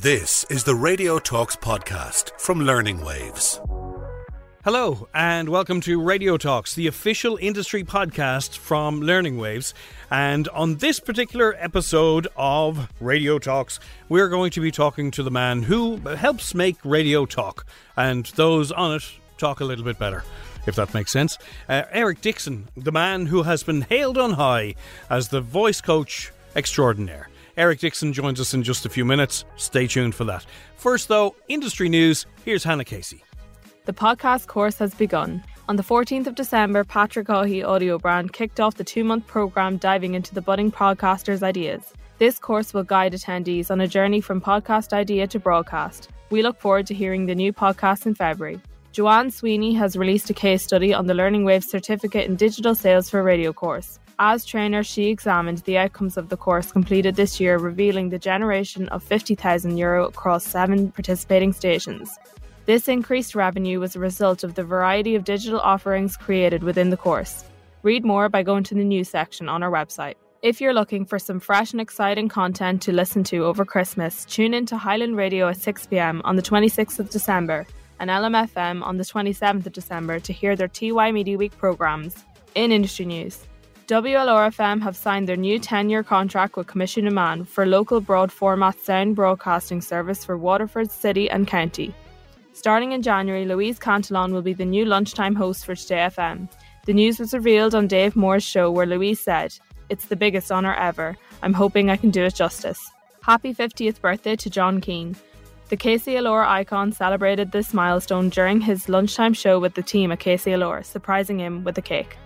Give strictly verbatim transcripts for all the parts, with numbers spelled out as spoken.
This is the Radio Talks podcast from Learning Waves. Hello and welcome to Radio Talks, the official industry podcast from Learning Waves. And on this particular episode of Radio Talks, we're going to be talking to the man who helps make radio talk and those on it talk a little bit better, if that makes sense. Uh, Eric Dixon, the man who has been hailed on high as the voice coach extraordinaire. Eric Dixon joins us in just a few minutes. Stay tuned for that. First though, industry news. Here's Hannah Casey. The podcast course has begun. On the fourteenth of December, Patrick O'Hee Audio Brand kicked off the two-month programme diving into the budding podcasters' ideas. This course will guide attendees on a journey from podcast idea to broadcast. We look forward to hearing the new podcast in February. Joanne Sweeney has released a case study on the Learning Waves Certificate in Digital Sales for Radio course. As trainer, she examined the outcomes of the course completed this year, revealing the generation of fifty thousand euro across seven participating stations. This increased revenue was a result of the variety of digital offerings created within the course. Read more by going to the news section on our website. If you're looking for some fresh and exciting content to listen to over Christmas, tune in to Highland Radio at six p m on the twenty-sixth of December and L M F M on the twenty-seventh of December to hear their T Y Media Week programmes. In industry news, W L R F M have signed their new ten-year contract with Commission Oman for local broad-format sound broadcasting service for Waterford City and County. Starting in January, Louise Cantillon will be the new lunchtime host for Today F M. The news was revealed on Dave Moore's show where Louise said, "It's the biggest honour ever. I'm hoping I can do it justice." Happy fiftieth birthday to John Keane. The K C L R icon celebrated this milestone during his lunchtime show with the team at K C L R, surprising him with a cake.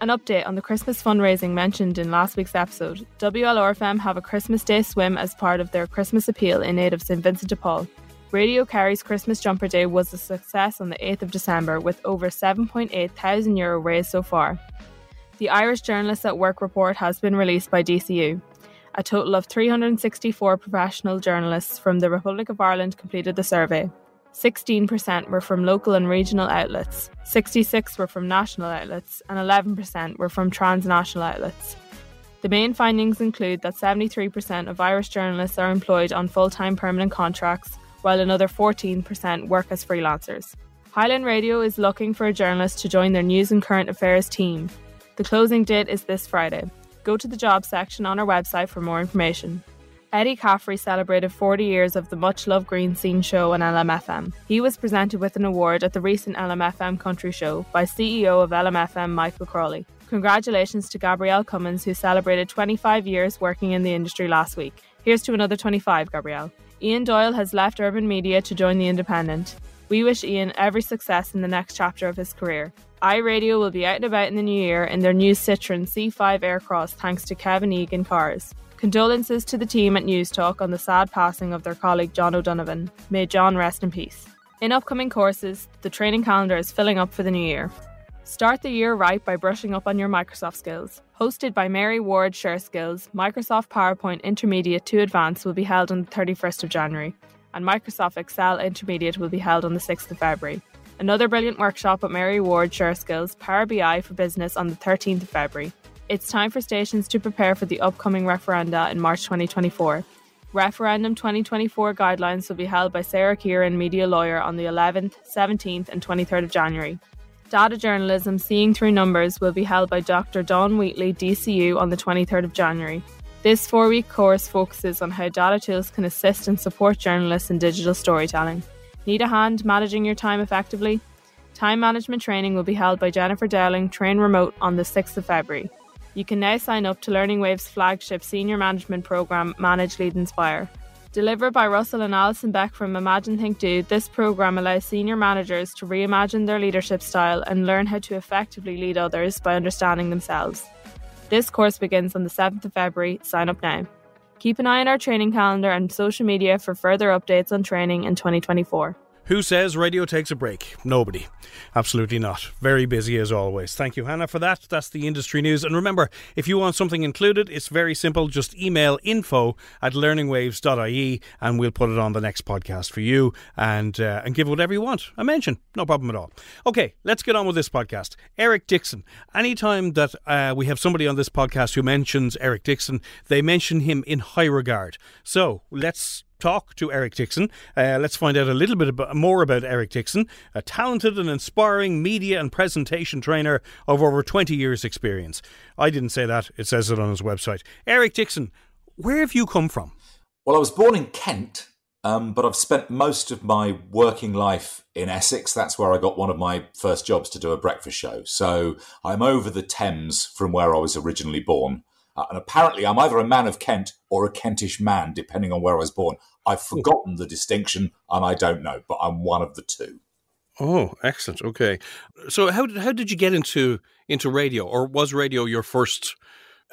An update on the Christmas fundraising mentioned in last week's episode. W L R F M have a Christmas Day swim as part of their Christmas appeal in aid of Saint Vincent de Paul. Radio Kerry's Christmas Jumper Day was a success on the eighth of December with over seven point eight thousand euro raised so far. The Irish Journalists at Work report has been released by D C U. A total of three hundred sixty-four professional journalists from the Republic of Ireland completed the survey. sixteen percent were from local and regional outlets, sixty-six percent were from national outlets, and eleven percent were from transnational outlets. The main findings include that seventy-three percent of Irish journalists are employed on full-time permanent contracts, while another fourteen percent work as freelancers. Highland Radio is looking for a journalist to join their news and current affairs team. The closing date is this Friday. Go to the job section on our website for more information. Eddie Caffrey celebrated forty years of the much-loved Green Scene show on L M F M. He was presented with an award at the recent L M F M Country Show by C E O of L M F M, Michael Crawley. Congratulations to Gabrielle Cummins, who celebrated twenty-five years working in the industry last week. Here's to another twenty-five, Gabrielle. Ian Doyle has left Urban Media to join the Independent. We wish Ian every success in the next chapter of his career. iRadio will be out and about in the new year in their new Citroen C five Aircross thanks to Kevin Egan Cars. Condolences to the team at News Talk on the sad passing of their colleague John O'Donovan. May John rest in peace. In upcoming courses, the training calendar is filling up for the new year. Start the year right by brushing up on your Microsoft skills. Hosted by Mary Ward Share Skills, Microsoft PowerPoint Intermediate to Advanced will be held on the thirty-first of January, and Microsoft Excel Intermediate will be held on the sixth of February. Another brilliant workshop at Mary Ward Share Skills, Power B I for Business on the thirteenth of February. It's time for stations to prepare for the upcoming referenda in March twenty twenty-four. Referendum twenty twenty-four guidelines will be held by Sarah Kieran, media lawyer, on the eleventh, seventeenth and twenty-third of January. Data Journalism Seeing Through Numbers will be held by Doctor Don Wheatley, D C U, on the twenty-third of January. This four-week course focuses on how data tools can assist and support journalists in digital storytelling. Need a hand managing your time effectively? Time management training will be held by Jennifer Dowling, Train Remote, on the sixth of February. You can now sign up to Learning Wave's flagship senior management programme, Manage, Lead, Inspire. Delivered by Russell and Alison Beck from Imagine Think Do, this programme allows senior managers to reimagine their leadership style and learn how to effectively lead others by understanding themselves. This course begins on the seventh of February. Sign up now. Keep an eye on our training calendar and social media for further updates on training in twenty twenty-four. Who says radio takes a break? Nobody. Absolutely not. Very busy as always. Thank you, Hannah, for that. That's the industry news. And remember, if you want something included, it's very simple. Just email info at learningwaves.ie and we'll put it on the next podcast for you and uh, and give whatever you want a mention. No problem at all. Okay, let's get on with this podcast. Eric Dixon. Anytime that uh, we have somebody on this podcast who mentions Eric Dixon, they mention him in high regard. So let's talk to Eric Dixon. Uh, let's find out a little bit ab- more about Eric Dixon, a talented and inspiring media and presentation trainer of over twenty years experience. I didn't say that. It says it on his website. Eric Dixon, where have you come from? Well, I was born in Kent, um, but I've spent most of my working life in Essex. That's where I got one of my first jobs to do a breakfast show. So I'm over the Thames from where I was originally born. Uh, and apparently I'm either a man of Kent or a Kentish man, depending on where I was born. I've forgotten the distinction and I don't know, but I'm one of the two. Oh, excellent. Okay. So how did, how did you get into, into radio, or was radio your first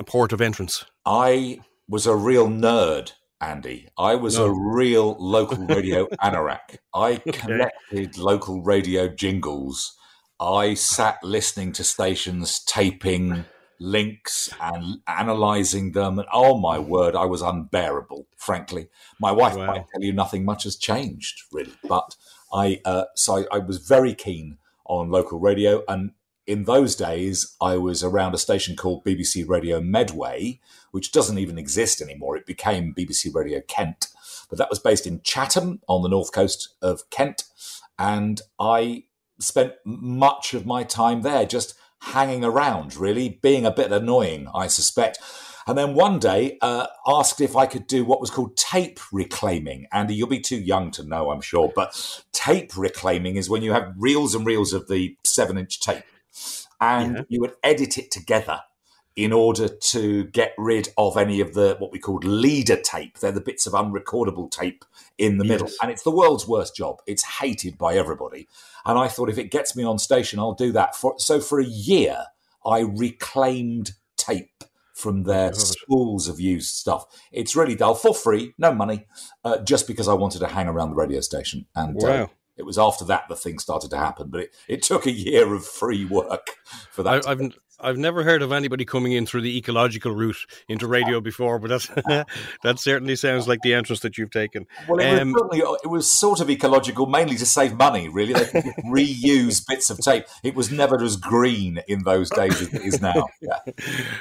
port of entrance? I was a real nerd, Andy. I was no. a real local radio anorak. I collected local radio jingles. I sat listening to stations, taping links and analysing them. And oh my word, I was unbearable, frankly. My wife wow. might tell you nothing much has changed, really. But I, uh, so I, I was very keen on local radio. And in those days, I was around a station called B B C Radio Medway, which doesn't even exist anymore. It became B B C Radio Kent. But that was based in Chatham on the north coast of Kent. And I spent much of my time there just hanging around, really, being a bit annoying, I suspect. And then one day uh, asked if I could do what was called tape reclaiming. Andy, you'll be too young to know, I'm sure, but tape reclaiming is when you have reels and reels of the seven-inch tape and yeah. you would edit it together in order to get rid of any of the what we called leader tape. They're the bits of unrecordable tape in the yes. middle. And it's the world's worst job. It's hated by everybody. And I thought, if it gets me on station, I'll do that. For, so for a year, I reclaimed tape from their schools of used stuff. It's really dull, for free, no money, uh, just because I wanted to hang around the radio station. And wow. uh, it was after that the thing started to happen. But it, it took a year of free work for that. I, I've I've never heard of anybody coming in through the ecological route into radio before, but that's, that certainly sounds like the entrance that you've taken. Well, it, um, was it was sort of ecological, mainly to save money, really. They could reuse bits of tape. It was never as green in those days as it is now. Yeah.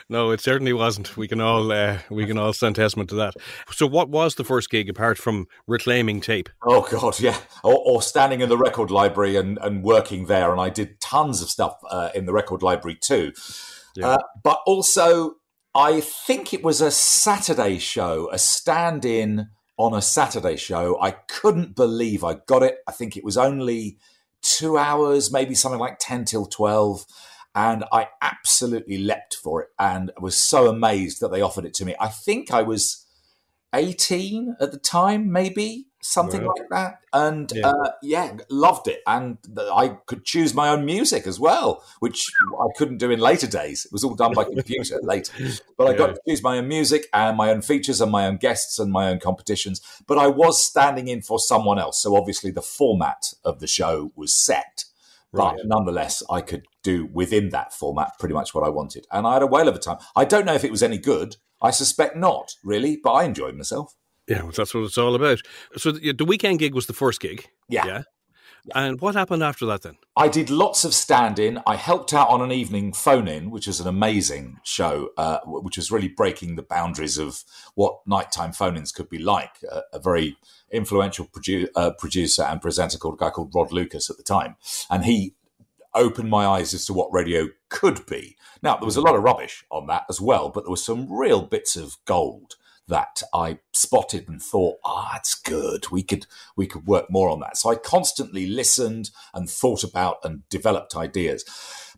No, it certainly wasn't. We can all uh, we can all stand testament to that. So what was the first gig apart from reclaiming tape? Oh, God, yeah. Or, or standing in the record library and, and working there. And I did tons of stuff uh, in the record library too. Yeah. Uh, but also, I think it was a Saturday show, a stand-in on a Saturday show. I couldn't believe I got it. I think it was only two hours, maybe something like ten till twelve. And I absolutely leapt for it and was so amazed that they offered it to me. I think I was eighteen at the time, maybe, something wow. like that. And yeah. Uh, yeah, loved it. And I could choose my own music as well, which I couldn't do in later days. It was all done by computer later. But I yeah. got to choose my own music and my own features and my own guests and my own competitions. But I was standing in for someone else. So obviously the format of the show was set. But right. nonetheless, I could do within that format pretty much what I wanted. And I had a whale of a time. I don't know if it was any good. I suspect not, really, but I enjoyed myself. Yeah, well, that's what it's all about. So the, the weekend gig was the first gig. Yeah. yeah. And what happened after that then? I did lots of stand-in. I helped out on an evening phone-in, which is an amazing show, uh, which was really breaking the boundaries of what nighttime phone-ins could be like. Uh, a very influential produ- uh, producer and presenter called a guy called Rod Lucas at the time. And he opened my eyes as to what radio could be. Now, there was a lot of rubbish on that as well, but there were some real bits of gold that I spotted and thought, ah, it's good. We could we could work more on that. So I constantly listened and thought about and developed ideas.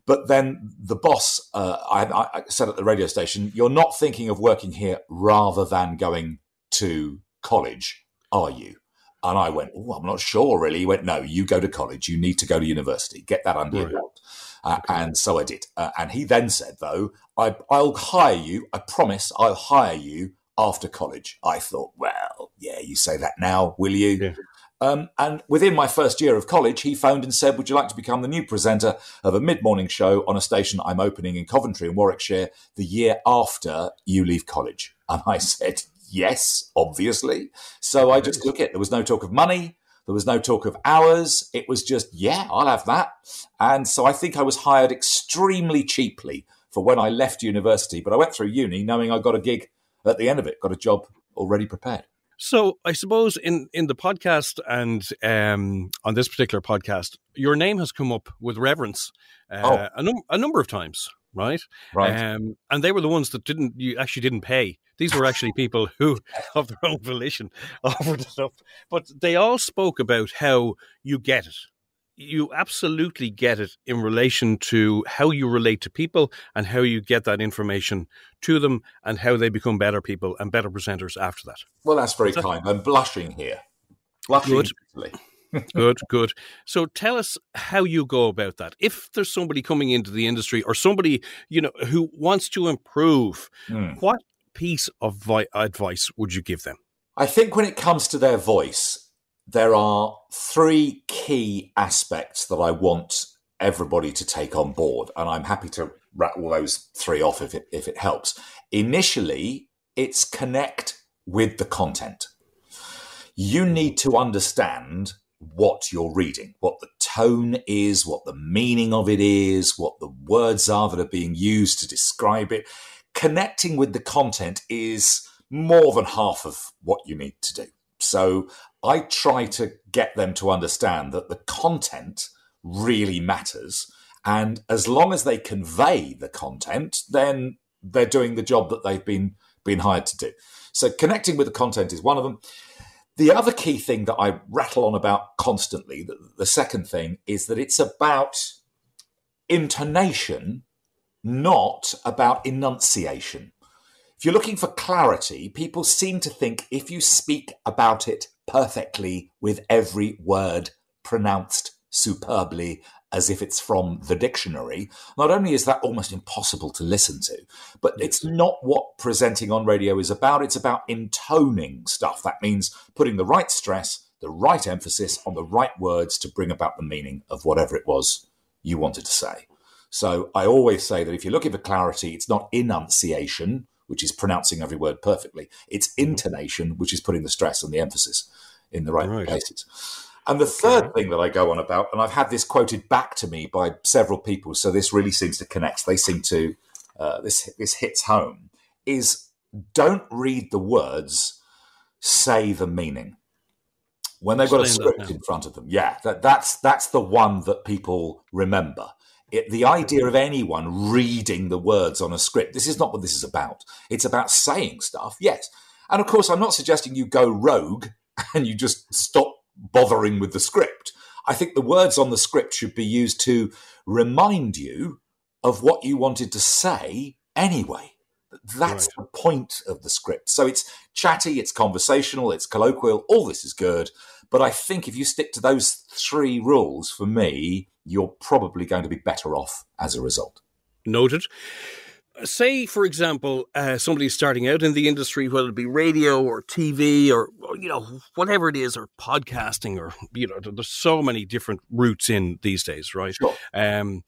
But then the boss, uh, I, I said at the radio station, "You're not thinking of working here rather than going to college, are you?" And I went, "Oh, I'm not sure, really." He went, "No, you go to college. You need to go to university. Get that under your right. belt." Uh, okay. And so I did. Uh, and he then said, though, I, I'll hire you. I promise I'll hire you after college. I thought, well, yeah, you say that now, will you? Yeah. Um, and within my first year of college, he phoned and said, "Would you like to become the new presenter of a mid-morning show on a station I'm opening in Coventry and Warwickshire the year after you leave college?" And I said, yes, obviously. So I just took it. There was no talk of money. There was no talk of hours. It was just, yeah, I'll have that. And so I think I was hired extremely cheaply for when I left university. But I went through uni knowing I got a gig at the end of it, got a job already prepared. So I suppose in, in the podcast and um, on this particular podcast, your name has come up with reverence uh, oh. a, num- a number of times, right? Right. Um, and they were the ones that didn't you actually didn't pay. These were actually people who, of their own volition, offered it up. But they all spoke about how you get it. You absolutely get it in relation to how you relate to people and how you get that information to them and how they become better people and better presenters after that. Well, that's very that- kind. I'm blushing here. Blushing. Good. Good, good. So tell us how you go about that. If there's somebody coming into the industry or somebody, you know, who wants to improve, mm. what piece of vi- advice would you give them? I think when it comes to their voice, there are three key aspects that I want everybody to take on board, and I'm happy to rattle those three off if it, if it helps. Initially, it's connect with the content. You need to understand what you're reading, what the tone is, what the meaning of it is, what the words are that are being used to describe it. Connecting with the content is more than half of what you need to do. So I try to get them to understand that the content really matters. And as long as they convey the content, then they're doing the job that they've been, been hired to do. So connecting with the content is one of them. The other key thing that I rattle on about constantly, the, the second thing, is that it's about intonation, not about enunciation. If you're looking for clarity, people seem to think if you speak about it perfectly with every word pronounced superbly as if it's from the dictionary, not only is that almost impossible to listen to, but it's not what presenting on radio is about. It's about intoning stuff. That means putting the right stress, the right emphasis on the right words to bring about the meaning of whatever it was you wanted to say. So I always say that if you're looking for clarity, it's not enunciation, which is pronouncing every word perfectly. It's intonation, which is putting the stress and the emphasis in the right, right. places. And the third okay. thing that I go on about, and I've had this quoted back to me by several people, so this really seems to connect. They seem to, uh, this this hits home, is don't read the words, say the meaning. When they've got a script in front of them, yeah, that, that's that's the one that people remember. It, the idea of anyone reading the words on a script, this is not what this is about. It's about saying stuff, yes. And of course, I'm not suggesting you go rogue and you just stop bothering with the script. I think the words on the script should be used to remind you of what you wanted to say anyway. That's right. the point of the script. So it's chatty, it's conversational, it's colloquial, all this is good. But I think if you stick to those three rules, for me, you're probably going to be better off as a result. Noted. Say, for example, uh, somebody's starting out in the industry, whether it be radio or T V or, you know, whatever it is, or podcasting or, you know, there's so many different routes in these days, right? Sure. Um,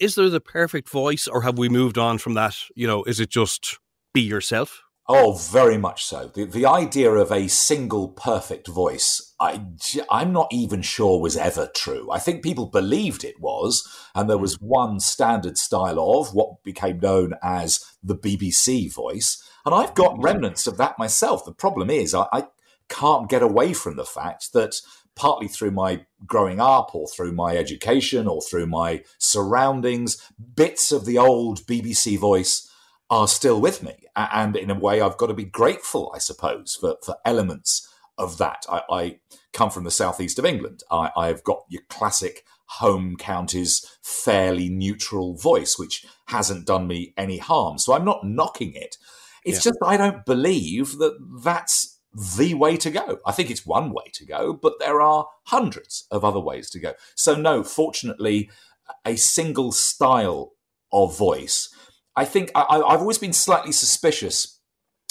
is there the perfect voice, or have we moved on from that? You know, is it just be yourself? Oh, very much so. The, the idea of a single perfect voice, I, I'm not even sure was ever true. I think people believed it was, and there was one standard style of what became known as the B B C voice, and I've got remnants of that myself. The problem is I, I can't get away from the fact that partly through my growing up or through my education or through my surroundings, bits of the old B B C voice are still with me. And in a way, I've got to be grateful, I suppose, for, for elements of that. I, I come from the southeast of England. I, I've got your classic home counties, fairly neutral voice, which hasn't done me any harm. So I'm not knocking it. It's yeah. just I don't believe that that's the way to go. I think it's one way to go, but there are hundreds of other ways to go. So no, fortunately, a single style of voice. I think I, I've always been slightly suspicious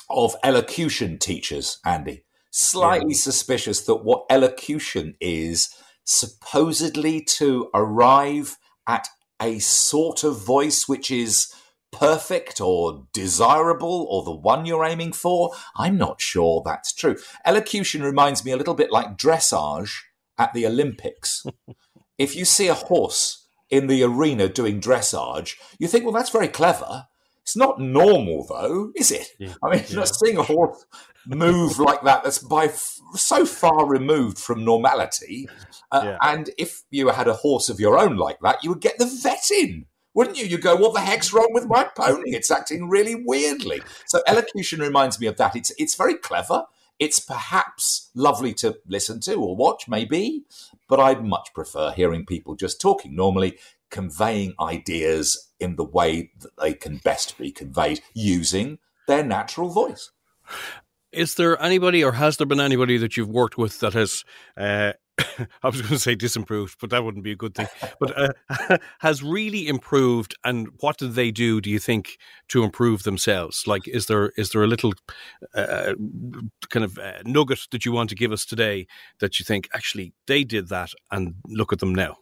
of elocution teachers, Andy. Slightly yeah. suspicious that what elocution is supposedly to arrive at a sort of voice which is perfect or desirable or the one you're aiming for. I'm not sure that's true. Elocution reminds me a little bit like dressage at the Olympics. If you see a horse in the arena doing dressage, you think, well, that's very clever. It's not normal, though, is it? Yeah. I mean, yeah. seeing a horse move like that, that's by f- so far removed from normality. Uh, yeah. And if you had a horse of your own like that, you would get the vet in, wouldn't you? You go, what the heck's wrong with my pony? It's acting really weirdly. So elocution reminds me of that. It's it's very clever. It's perhaps lovely to listen to or watch, maybe, but I'd much prefer hearing people just talking normally, conveying ideas in the way that they can best be conveyed using their natural voice. Is there anybody, or has there been anybody that you've worked with that has, uh, I was going to say disimproved, but that wouldn't be a good thing, but uh, has really improved? And what did they do, do you think, to improve themselves? Like, is there is there a little uh, kind of uh, nugget that you want to give us today that you think, actually, they did that and look at them now?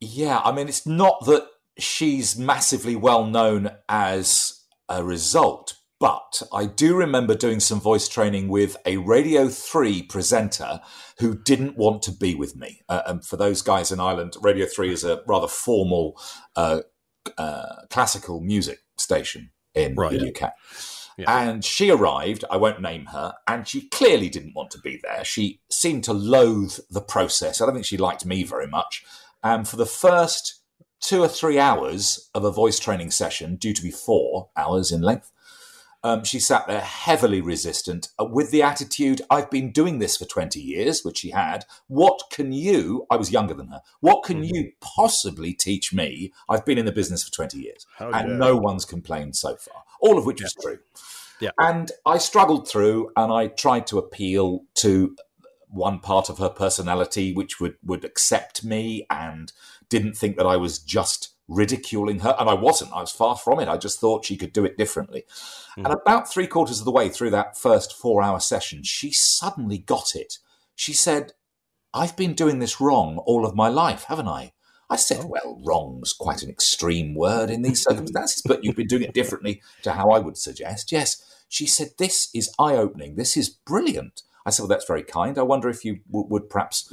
Yeah, I mean, it's not that she's massively well known as a result, but I do remember doing some voice training with a Radio three presenter who didn't want to be with me. Uh, and for those guys in Ireland, Radio three is a rather formal uh, uh, classical music station in right, the yeah. U K. Yeah. And she arrived, I won't name her, and she clearly didn't want to be there. She seemed to loathe the process. I don't think she liked me very much. And for the first two or three hours of a voice training session, due to be four hours in length, um, she sat there heavily resistant uh, with the attitude, I've been doing this for twenty years, which she had. What can you, I was younger than her, what can mm-hmm. you possibly teach me? I've been in the business for twenty years oh, and yeah. no one's complained so far, all of which yeah. is true. Yeah. And I struggled through and I tried to appeal to one part of her personality, which would, would accept me and didn't think that I was just ridiculing her. And I wasn't. I was far from it. I just thought she could do it differently. Mm. And about three quarters of the way through that first four-hour session, she suddenly got it. She said, I've been doing this wrong all of my life, haven't I? I said, oh. well, wrong's quite an extreme word in these circumstances, but you've been doing it differently to how I would suggest. Yes. She said, this is eye-opening. This is brilliant. I said, well, that's very kind. I wonder if you w- would perhaps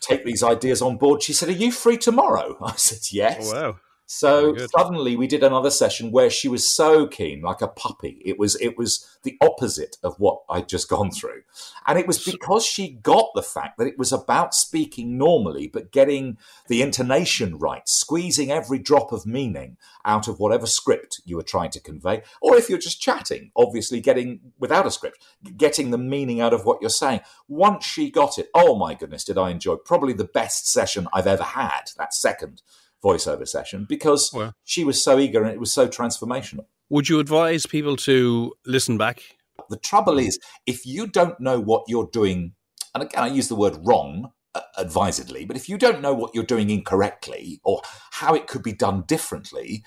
take these ideas on board. She said, are you free tomorrow? I said, yes. Oh, wow. So suddenly we did another session where she was so keen, like a puppy. It was it was the opposite of what I'd just gone through. And it was because she got the fact that it was about speaking normally, but getting the intonation right, squeezing every drop of meaning out of whatever script you were trying to convey. Or if you're just chatting, obviously getting, without a script, getting the meaning out of what you're saying. Once she got it, oh my goodness, did I enjoy probably the best session I've ever had, that second voiceover session, because well, she was so eager and it was so transformational. Would you advise people to listen back? The trouble is, if you don't know what you're doing, and again, I use the word wrong uh, advisedly, but if you don't know what you're doing incorrectly or how it could be done differently,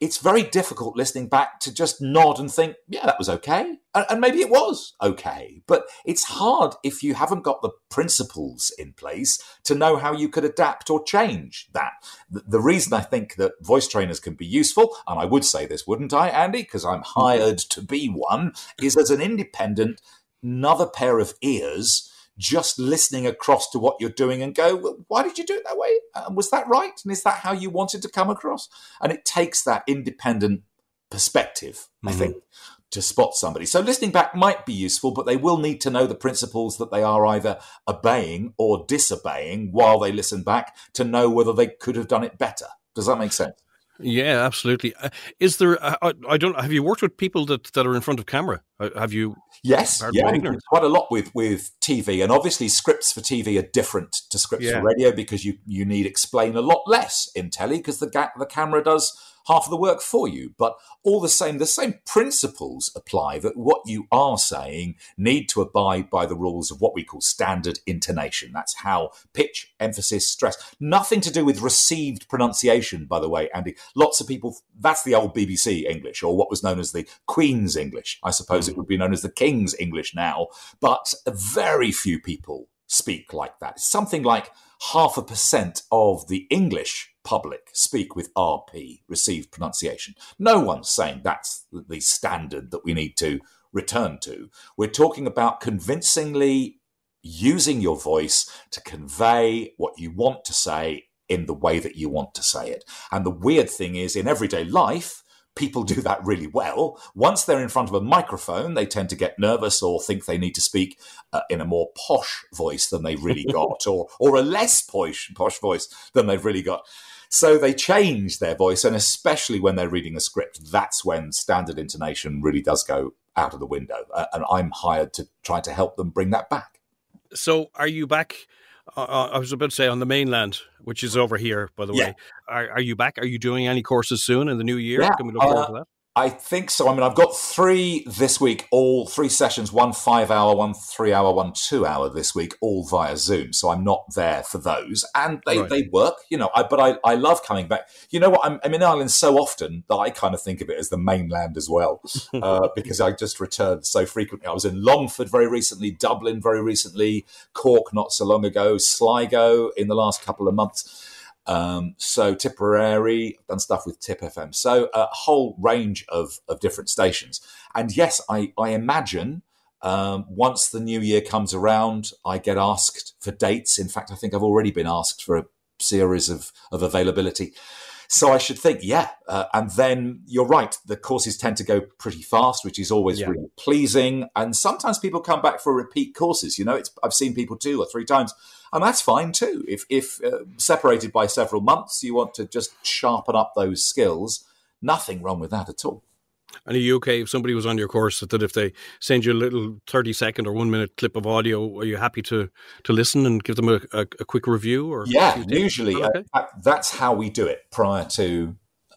it's very difficult listening back to just nod and think, yeah, that was okay. And, and maybe it was okay. But it's hard if you haven't got the principles in place to know how you could adapt or change that. The, the reason I think that voice trainers can be useful, and I would say this, wouldn't I, Andy, because I'm hired to be one, is as an independent, another pair of ears just listening across to what you're doing and go, well, why did you do it that way? Uh, was that right? And is that how you wanted to come across? And it takes that independent perspective, mm-hmm. I think, to spot somebody. So listening back might be useful, but they will need to know the principles that they are either obeying or disobeying while they listen back to know whether they could have done it better. Does that make sense? Yeah, absolutely. Uh, is there? Uh, I don't. Have you worked with people that, that are in front of camera? Have you? Yes, yeah, quite a lot with with T V, and obviously scripts for T V are different to scripts yeah. for radio because you you need explain a lot less in telly because the ga- the camera does half of the work for you. But all the same, the same principles apply, that what you are saying need to abide by the rules of what we call standard intonation. That's how pitch, emphasis, stress, nothing to do with received pronunciation, by the way, Andy. Lots of people, that's the old B B C English, or what was known as the Queen's English. I suppose mm-hmm. it would be known as the King's English now, but very few people speak like that. It's something like half a percent of the English public speak with R P, received pronunciation. No one's saying that's the standard that we need to return to. We're talking about convincingly using your voice to convey what you want to say in the way that you want to say it. And the weird thing is, in everyday life, people do that really well. Once they're in front of a microphone, they tend to get nervous or think they need to speak uh, in a more posh voice than they've really got, or or a less posh, posh voice than they've really got. So they change their voice, and especially when they're reading a script, that's when standard intonation really does go out of the window. Uh, and I'm hired to try to help them bring that back. So are you back, uh, I was about to say, on the mainland, which is over here, by the yeah. way. Are, are you back? Are you doing any courses soon in the new year? Yeah. Can we look forward uh, to that? I think so. I mean, I've got three this week, all three sessions, one five-hour, one three-hour, one two-hour this week, all via Zoom. So I'm not there for those. And they, right. they work, you know, I, but I, I love coming back. You know what? I'm, I'm in Ireland so often that I kind of think of it as the mainland as well, uh, because I just return so frequently. I was in Longford very recently, Dublin very recently, Cork not so long ago, Sligo in the last couple of months. Um, so Tipperary, I've done stuff with Tip F M. So a whole range of, of different stations. And yes, I, I imagine um, once the new year comes around, I get asked for dates. In fact, I think I've already been asked for a series of, of availability. So I should think, yeah. Uh, and then you're right. The courses tend to go pretty fast, which is always yeah. really pleasing. And sometimes people come back for repeat courses. You know, it's I've seen people two or three times. And that's fine too. If, if uh, separated by several months, you want to just sharpen up those skills. Nothing wrong with that at all. And are you okay if somebody was on your course that if they send you a little thirty second or one minute clip of audio, are you happy to, to listen and give them a, a, a quick review? Or yeah, usually that okay? uh, that's how we do it prior to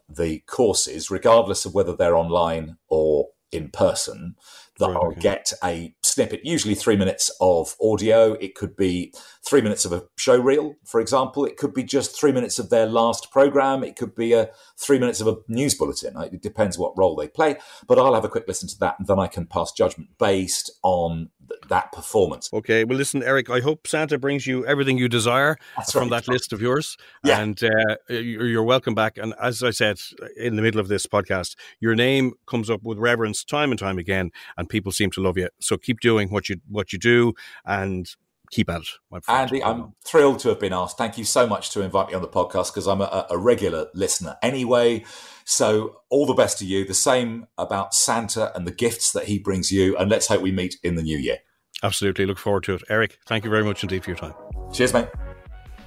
the courses, regardless of whether they're online or in person, that right, I'll okay. get a snippet, usually three minutes of audio. It could be three minutes of a show reel, for example. It could be just three minutes of their last program. It could be a three minutes of a news bulletin. It depends what role they play, but I'll have a quick listen to that and then I can pass judgment based on th- that performance. Okay. Well, listen, Eric, I hope Santa brings you everything you desire That's from right. that list of yours. Yeah. And uh, you're welcome back. And as I said, in the middle of this podcast, your name comes up with reverence time and time again, and people seem to love you. So keep doing what you what you do and keep at it, my friend. Andy, I'm thrilled to have been asked. Thank you so much to invite me on the podcast because I'm a, a regular listener anyway. So all the best to you. The same about Santa and the gifts that he brings you. And let's hope we meet in the new year. Absolutely. Look forward to it. Eric, thank you very much indeed for your time. Cheers, mate.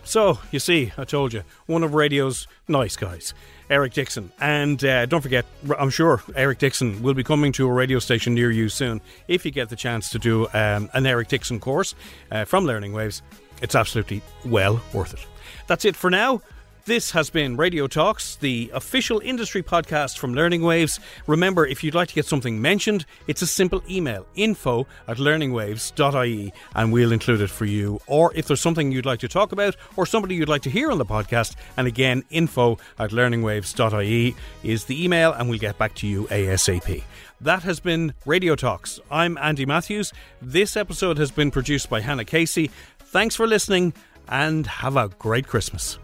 So, you see, I told you, one of radio's nice guys, Eric Dixon. And uh, don't forget, I'm sure Eric Dixon will be coming to a radio station near you soon if you get the chance to do um, an Eric Dixon course uh, from Learning Waves. It's absolutely well worth it. That's it for now. This has been Radio Talks, the official industry podcast from Learning Waves. Remember, if you'd like to get something mentioned, it's a simple email, info at learningwaves.ie, and we'll include it for you. Or if there's something you'd like to talk about or somebody you'd like to hear on the podcast, and again, info at learningwaves.ie is the email, and we'll get back to you ASAP. That has been Radio Talks. I'm Andy Matthews. This episode has been produced by Hannah Casey. Thanks for listening, and have a great Christmas.